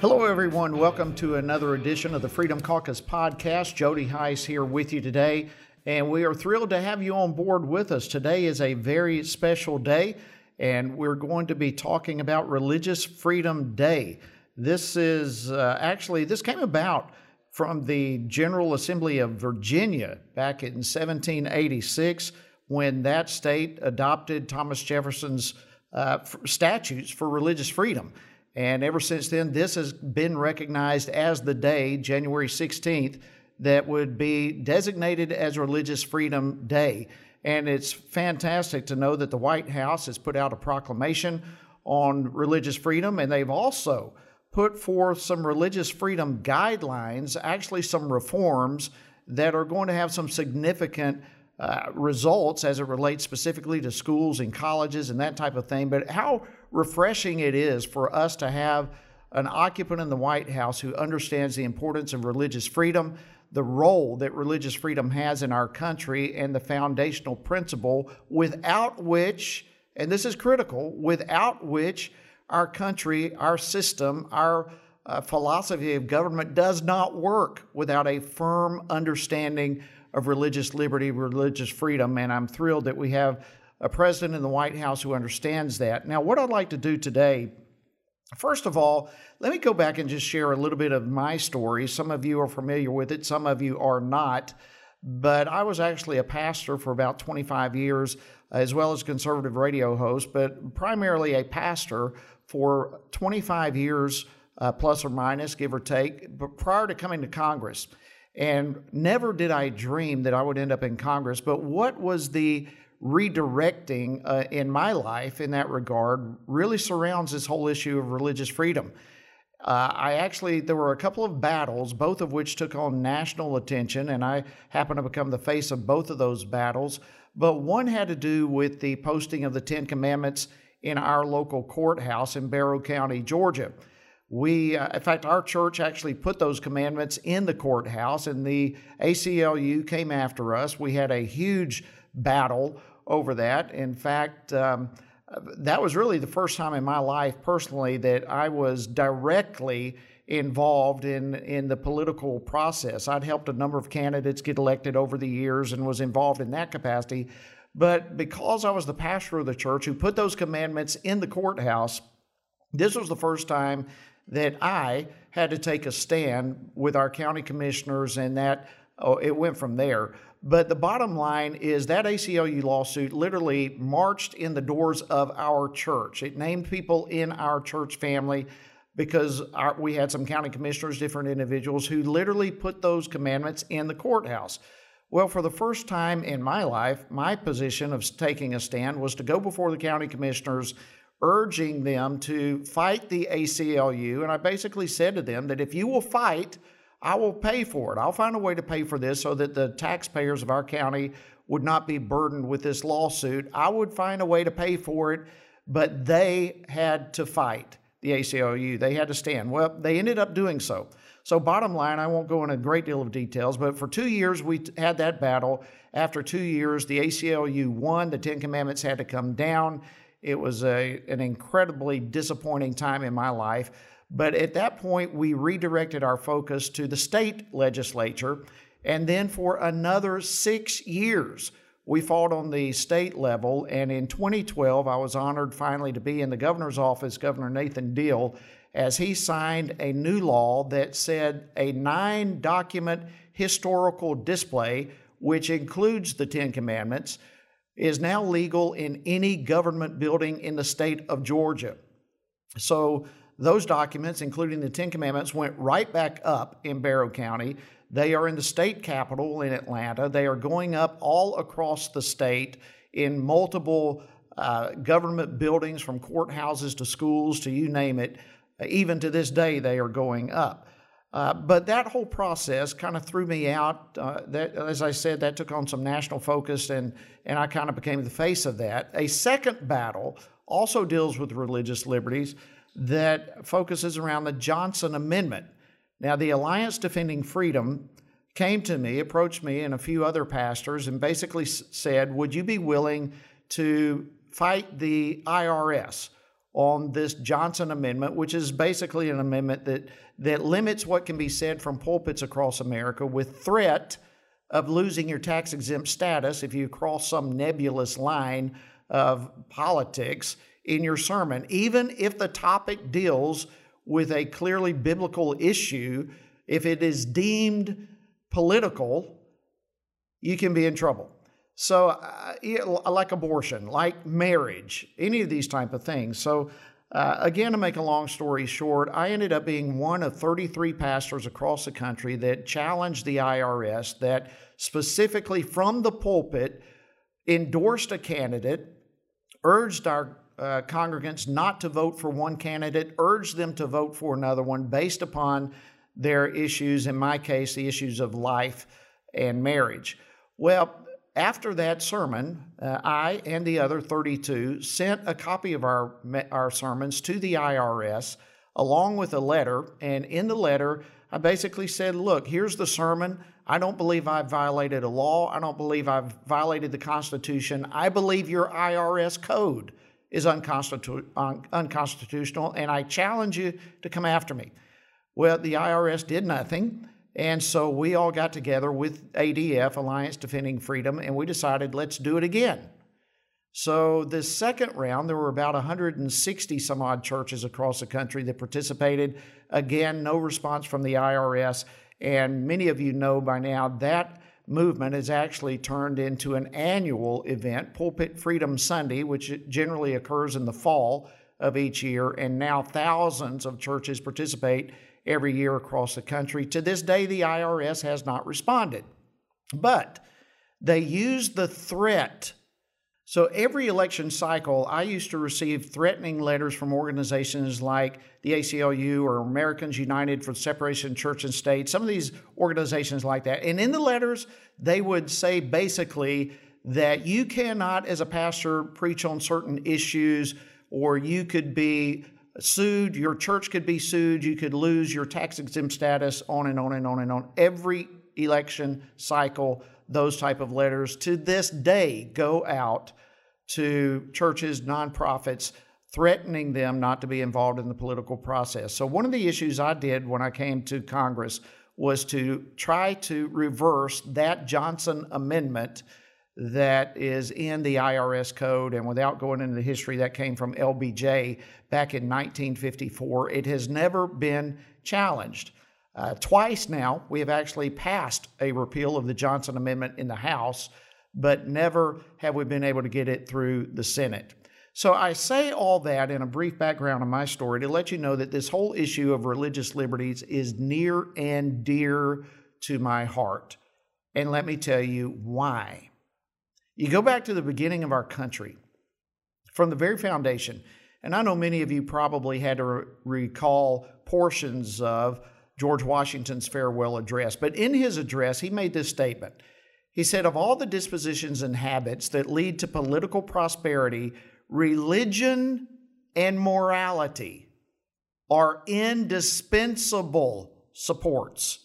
Hello, everyone. Welcome to another edition of the Freedom Caucus podcast. Jody Heiss here with you today, and we are thrilled to have you on board with us. Today is a very special day, and we're going to be talking about Religious Freedom Day. This is this came about from the General Assembly of Virginia back in 1786 when that state adopted Thomas Jefferson's statutes for religious freedom. And ever since then, this has been recognized as the day, January 16th, that would be designated as Religious Freedom Day. And it's fantastic to know that the White House has put out a proclamation on religious freedom, and they've also put forth some religious freedom guidelines, actually some reforms that are going to have some significant results as it relates specifically to schools and colleges and that type of thing. But how refreshing it is for us to have an occupant in the White House who understands the importance of religious freedom, the role that religious freedom has in our country, and the foundational principle without which, and this is critical, without which our country, our system, our philosophy of government does not work without a firm understanding of religious liberty, religious freedom, and I'm thrilled that we have a president in the White House who understands that. Now, what I'd like to do today, first of all, let me go back and just share a little bit of my story. Some of you are familiar with it, some of you are not, but I was actually a pastor for about 25 years, as well as conservative radio host, but primarily a pastor for 25 years, plus or minus, give or take, but prior to coming to Congress. And never did I dream that I would end up in Congress, but what was the redirecting in my life in that regard really surrounds this whole issue of religious freedom. There were a couple of battles, both of which took on national attention, and I happened to become the face of both of those battles. But one had to do with the posting of the Ten Commandments in our local courthouse in Barrow County, Georgia. We, in fact, our church actually put those commandments in the courthouse, and the ACLU came after us. We had a huge battle over that. In fact, that was really the first time in my life personally that I was directly involved in the political process. I'd helped a number of candidates get elected over the years and was involved in that capacity. But because I was the pastor of the church who put those commandments in the courthouse, this was the first time that I had to take a stand with our county commissioners, and that it went from there. But the bottom line is that ACLU lawsuit literally marched in the doors of our church. It named people in our church family because we had some county commissioners, different individuals, who literally put those commandments in the courthouse. Well, for the first time in my life, my position of taking a stand was to go before the county commissioners, urging them to fight the ACLU. And I basically said to them that if you will fight, I will pay for it. I'll find a way to pay for this so that the taxpayers of our county would not be burdened with this lawsuit. I would find a way to pay for it, but they had to fight the ACLU. They had to stand. Well, they ended up doing so. So bottom line, I won't go into a great deal of details, but for 2 years, we had that battle. After 2 years, the ACLU won. The Ten Commandments had to come down. It was an incredibly disappointing time in my life. But at that point, we redirected our focus to the state legislature. And then for another 6 years, we fought on the state level. And in 2012, I was honored finally to be in the governor's office, Governor Nathan Deal, as he signed a new law that said a 9-document historical display, which includes the Ten Commandments, is now legal in any government building in the state of Georgia. So those documents, including the Ten Commandments, went right back up in Barrow County. They are in the state capitol in Atlanta. They are going up all across the state in multiple government buildings, from courthouses to schools to you name it. Even to this day, they are going up. But that whole process kind of threw me out. As I said, that took on some national focus, and I kind of became the face of that. A second battle also deals with religious liberties that focuses around the Johnson Amendment. Now, the Alliance Defending Freedom came to me, approached me and a few other pastors, and basically said, would you be willing to fight the IRS on this Johnson Amendment, which is basically an amendment that limits what can be said from pulpits across America with threat of losing your tax-exempt status if you cross some nebulous line of politics in your sermon. Even if the topic deals with a clearly biblical issue, if it is deemed political, you can be in trouble. So like abortion, like marriage, any of these type of things. So again, to make a long story short, I ended up being one of 33 pastors across the country that challenged the IRS, that specifically from the pulpit endorsed a candidate, urged our congregants not to vote for one candidate, urged them to vote for another one based upon their issues, in my case, the issues of life and marriage. Well, after that sermon, I and the other 32 sent a copy of our sermons to the IRS along with a letter. And in the letter, I basically said, look, here's the sermon. I don't believe I've violated a law. I don't believe I've violated the Constitution. I believe your IRS code is unconstitutional, and I challenge you to come after me. Well, the IRS did nothing. And so we all got together with ADF, Alliance Defending Freedom, and we decided, let's do it again. So the second round, there were about 160 some odd churches across the country that participated. Again, no response from the IRS. And many of you know by now that movement has actually turned into an annual event, Pulpit Freedom Sunday, which generally occurs in the fall of each year. And now thousands of churches participate every year across the country. To this day, the IRS has not responded, but they use the threat. So every election cycle, I used to receive threatening letters from organizations like the ACLU or Americans United for the Separation of Church and State, some of these organizations like that. And in the letters, they would say basically that you cannot, as a pastor, preach on certain issues, or you could be sued, your church could be sued, you could lose your tax-exempt status, on and on and on and on. Every election cycle, those type of letters to this day go out to churches, nonprofits, threatening them not to be involved in the political process. So one of the issues I did when I came to Congress was to try to reverse that Johnson Amendment that is in the IRS code, and without going into the history, that came from LBJ back in 1954. It has never been challenged. Twice now, we have actually passed a repeal of the Johnson Amendment in the House, but never have we been able to get it through the Senate. So I say all that in a brief background of my story to let you know that this whole issue of religious liberties is near and dear to my heart. And let me tell you why. You go back to the beginning of our country, from the very foundation, and I know many of you probably had to recall portions of George Washington's farewell address, but in his address, he made this statement. He said, of all the dispositions and habits that lead to political prosperity, religion and morality are indispensable supports.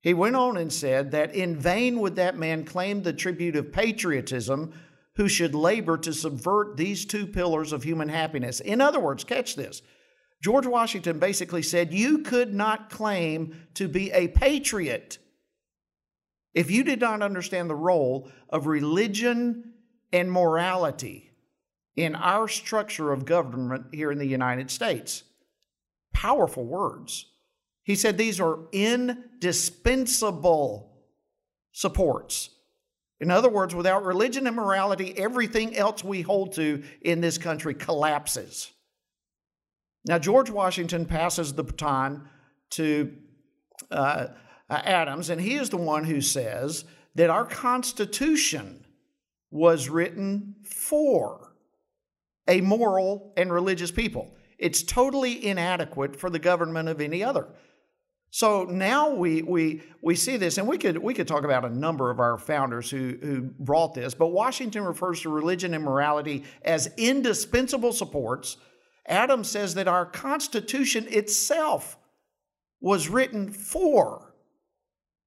He went on and said that in vain would that man claim the tribute of patriotism who should labor to subvert these two pillars of human happiness. In other words, catch this, George Washington basically said you could not claim to be a patriot if you did not understand the role of religion and morality in our structure of government here in the United States. Powerful words. He said these are indispensable supports. In other words, without religion and morality, everything else we hold to in this country collapses. Now, George Washington passes the baton to Adams, and he is the one who says that our Constitution was written for a moral and religious people. It's totally inadequate for the government of any other. So now we see this, and we could talk about a number of our founders who brought this, but Washington refers to religion and morality as indispensable supports. Adams says that our Constitution itself was written for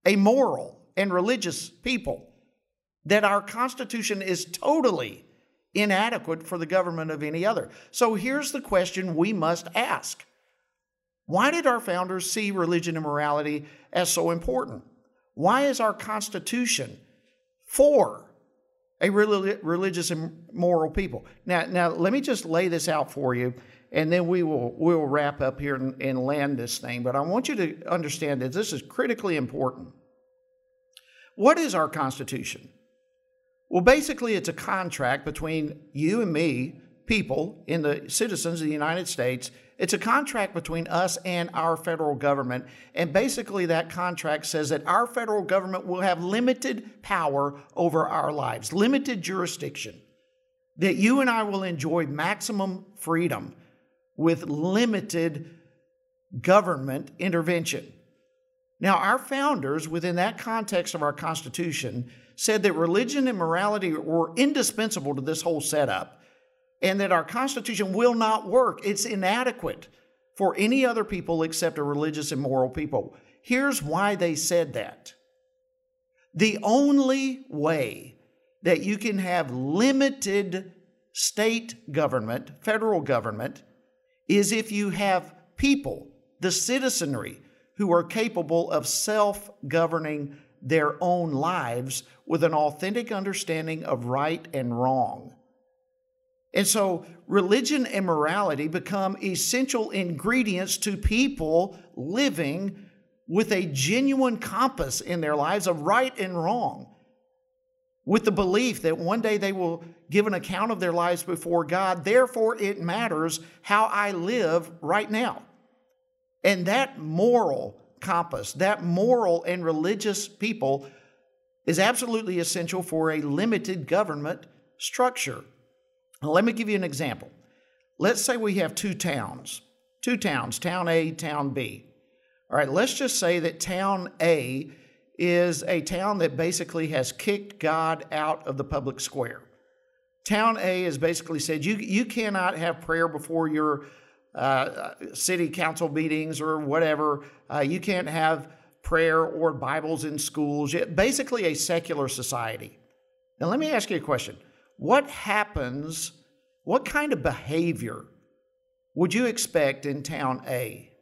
a moral and religious people, that our Constitution is totally inadequate for the government of any other. So here's the question we must ask. Why did our founders see religion and morality as so important? Why is our Constitution for a religious and moral people? Now let me just lay this out for you, and then we'll wrap up here and land this thing. But I want you to understand that this is critically important. What is our Constitution? Well, basically, it's a contract between you and me, people, and the citizens of the United States. It's a contract between us and our federal government. And basically, that contract says that our federal government will have limited power over our lives, limited jurisdiction, that you and I will enjoy maximum freedom with limited government intervention. Now, our founders, within that context of our Constitution, said that religion and morality were indispensable to this whole setup, and that our Constitution will not work. It's inadequate for any other people except a religious and moral people. Here's why they said that. The only way that you can have limited state government, federal government, is if you have people, the citizenry, who are capable of self-governing their own lives with an authentic understanding of right and wrong. And so religion and morality become essential ingredients to people living with a genuine compass in their lives of right and wrong, with the belief that one day they will give an account of their lives before God. Therefore, it matters how I live right now. And that moral compass, that moral and religious people, is absolutely essential for a limited government structure. Now, let me give you an example. Let's say we have two towns, town A, town B. All right, let's just say that town A is a town that basically has kicked God out of the public square. Town A has basically said, you cannot have prayer before your city council meetings or whatever. You can't have prayer or Bibles in schools. Basically a secular society. Now let me ask you a question. What happens, what kind of behavior would you expect in town A?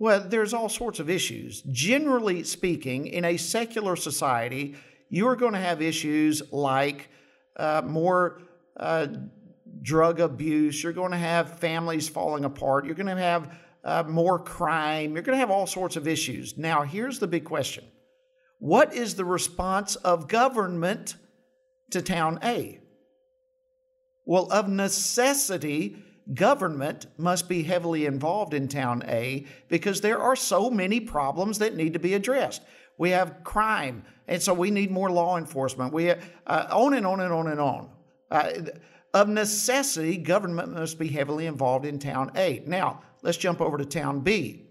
Well, there's all sorts of issues. Generally speaking, in a secular society, you're going to have issues like more drug abuse. You're going to have families falling apart. You're going to have more crime. You're going to have all sorts of issues. Now, here's the big question. What is the response of government to town A? Well, of necessity, government must be heavily involved in town A because there are so many problems that need to be addressed. We have crime, and so we need more law enforcement. We have, on and on and on and on. Of necessity, government must be heavily involved in town A. Now, let's jump over to town B.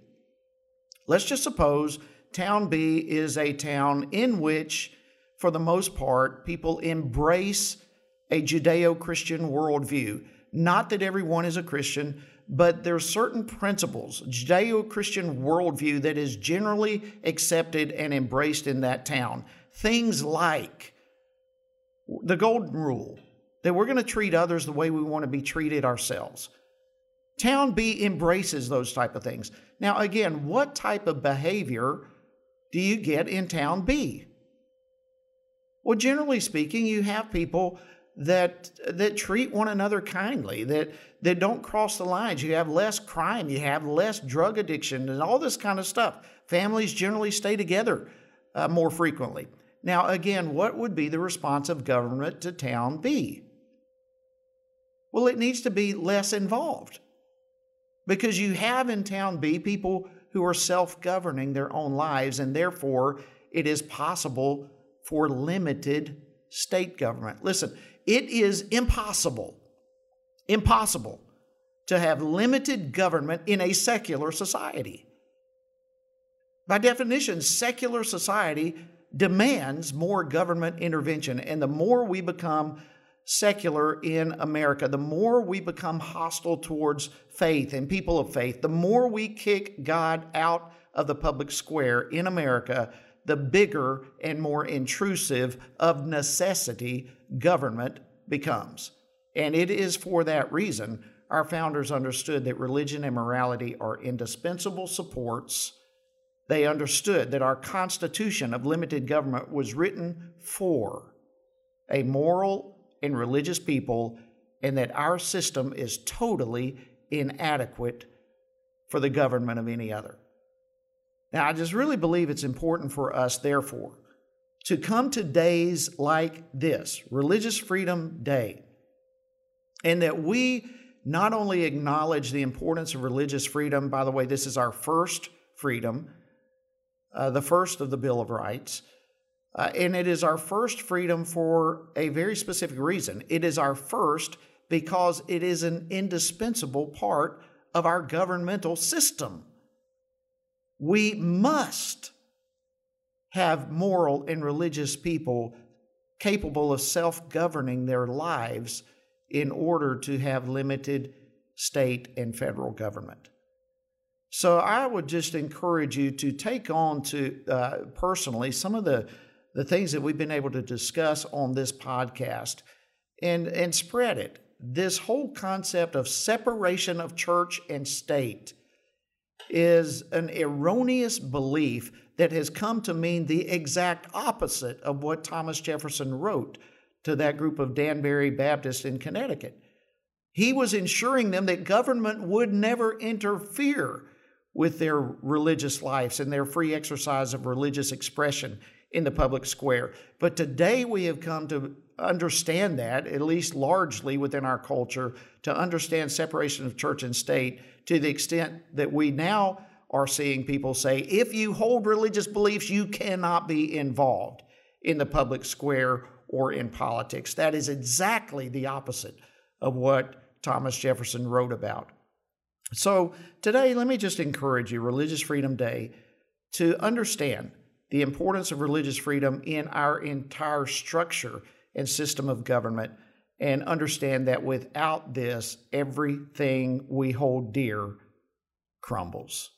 Let's just suppose town B is a town in which, for the most part, people embrace a Judeo-Christian worldview. Not that everyone is a Christian, but there are certain principles, Judeo-Christian worldview, that is generally accepted and embraced in that town. Things like the golden rule, that we're going to treat others the way we want to be treated ourselves. Town B embraces those type of things. Now, again, what type of behavior do you get in town B? Well, generally speaking, you have people that treat one another kindly, that don't cross the lines. You have less crime. You have less drug addiction and all this kind of stuff. Families generally stay together more frequently. Now, again, what would be the response of government to town B? Well, it needs to be less involved because you have in town B people who are self-governing their own lives, and therefore it is possible for limited state government. Listen, it is impossible to have limited government in a secular society. By definition, secular society demands more government intervention, and the more we become secular in America, the more we become hostile towards faith and people of faith, the more we kick God out of the public square in America, the bigger and more intrusive of necessity government becomes. And it is for that reason our founders understood that religion and morality are indispensable supports. They understood that our Constitution of limited government was written for a moral and religious people, and that our system is totally inadequate for the government of any other. Now, I just really believe it's important for us, therefore, to come to days like this, Religious Freedom Day, and that we not only acknowledge the importance of religious freedom. By the way, this is our first freedom, the first of the Bill of Rights, and it is our first freedom for a very specific reason. It is our first because it is an indispensable part of our governmental system. We must have moral and religious people capable of self-governing their lives in order to have limited state and federal government. So I would just encourage you to take on to personally some of the things that we've been able to discuss on this podcast and spread it. This whole concept of separation of church and state is an erroneous belief that has come to mean the exact opposite of what Thomas Jefferson wrote to that group of Danbury Baptists in Connecticut. He was ensuring them that government would never interfere with their religious lives and their free exercise of religious expression in the public square. But today we have come to understand that, at least largely within our culture, to understand separation of church and state to the extent that we now are seeing people say, if you hold religious beliefs, you cannot be involved in the public square or in politics. That is exactly the opposite of what Thomas Jefferson wrote about. So today, let me just encourage you, Religious Freedom Day, to understand the importance of religious freedom in our entire structure and system of government, and understand that without this, everything we hold dear crumbles.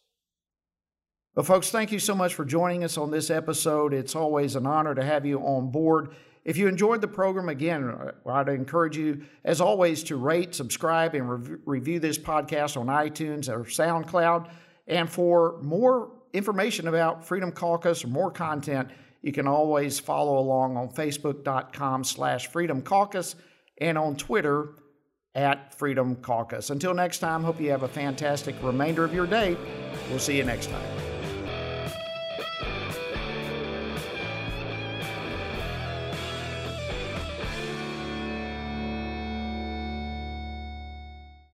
Well, folks, thank you so much for joining us on this episode. It's always an honor to have you on board. If you enjoyed the program, again, I'd encourage you, as always, to rate, subscribe, and review this podcast on iTunes or SoundCloud. And for more information about Freedom Caucus or more content, you can always follow along on Facebook.com/Freedom Caucus and on Twitter @Freedom Caucus. Until next time, hope you have a fantastic remainder of your day. We'll see you next time.